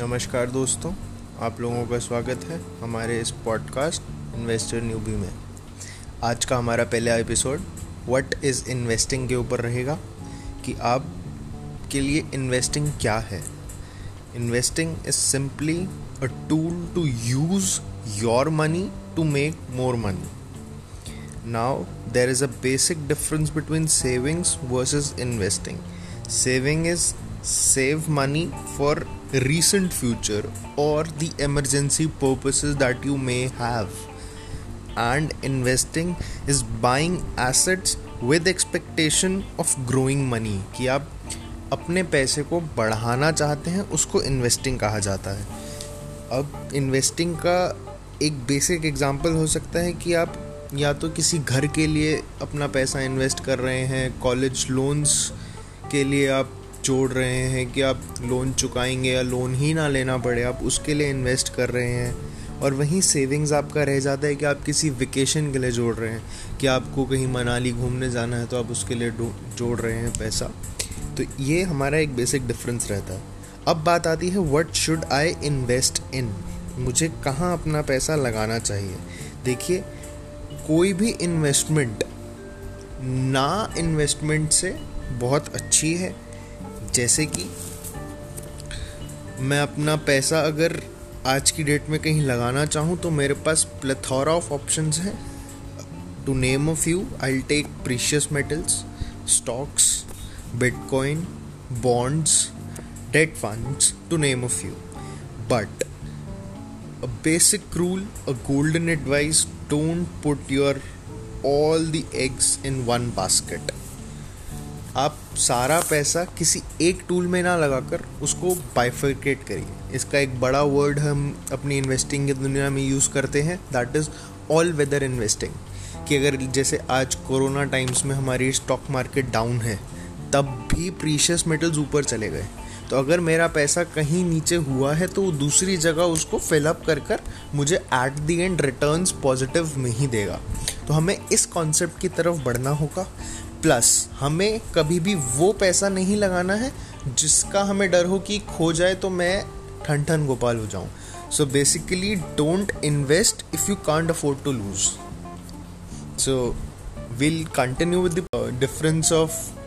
नमस्कार दोस्तों, आप लोगों का स्वागत है हमारे इस पॉडकास्ट इन्वेस्टर न्यूबी में। आज का हमारा पहला एपिसोड व्हाट इज़ इन्वेस्टिंग के ऊपर रहेगा कि आप के लिए इन्वेस्टिंग क्या है। Investing is simply a tool to use your money to make more money. Now there is a basic difference between savings versus investing. Saving is save money for recent future or the emergency purposes that you may have, and investing is buying assets with expectation of growing money कि आप अपने पैसे को बढ़ाना चाहते हैं, उसको investing कहा जाता है। अब इन्वेस्टिंग का एक बेसिक एग्जांपल हो सकता है कि आप या तो किसी घर के लिए अपना पैसा इन्वेस्ट कर रहे हैं, कॉलेज लोन्स के लिए आप जोड़ रहे हैं कि आप लोन चुकाएंगे या लोन ही ना लेना पड़े, आप उसके लिए इन्वेस्ट कर रहे हैं। और वहीं सेविंग्स आपका रह जाता है कि आप किसी वेकेशन के लिए जोड़ रहे हैं कि आपको कहीं मनाली घूमने जाना है, तो आप उसके लिए जोड़ रहे हैं पैसा। तो ये हमारा एक बेसिक डिफरेंस रहता है। अब बात आती है what should I invest in, मुझे कहाँ अपना पैसा लगाना चाहिए। देखिए, कोई भी इन्वेस्टमेंट ना इन्वेस्टमेंट से बहुत अच्छी है। जैसे कि मैं अपना पैसा अगर आज की डेट में कहीं लगाना चाहूँ तो मेरे पास प्लेथोरा ऑफ ऑप्शंस हैं। To name a few, I will take precious metals, stocks, bitcoin, bonds, debt funds, to name a few. But a basic rule, a golden advice, don't put your all the eggs in one basket. आप सारा पैसा किसी एक tool में ना लगाकर उसको bifurcate करिए। इसका एक बड़ा वर्ड हम अपनी इन्वेस्टिंग की दुनिया में यूज़ करते हैं, that is all weather investing. कि अगर जैसे आज कोरोना टाइम्स में हमारी स्टॉक मार्केट डाउन है, तब भी प्रीशियस मेटल्स ऊपर चले गए। तो अगर मेरा पैसा कहीं नीचे हुआ है तो दूसरी जगह उसको फिलअप कर कर मुझे at the end returns positive में ही देगा। तो हमें इस कॉन्सेप्ट की तरफ बढ़ना होगा। प्लस हमें कभी भी वो पैसा नहीं लगाना है जिसका हमें डर हो कि खो जाए तो मैं ठन ठन गोपाल हो जाऊँ। So basically don't invest if you can't afford to lose. So will continue with the difference of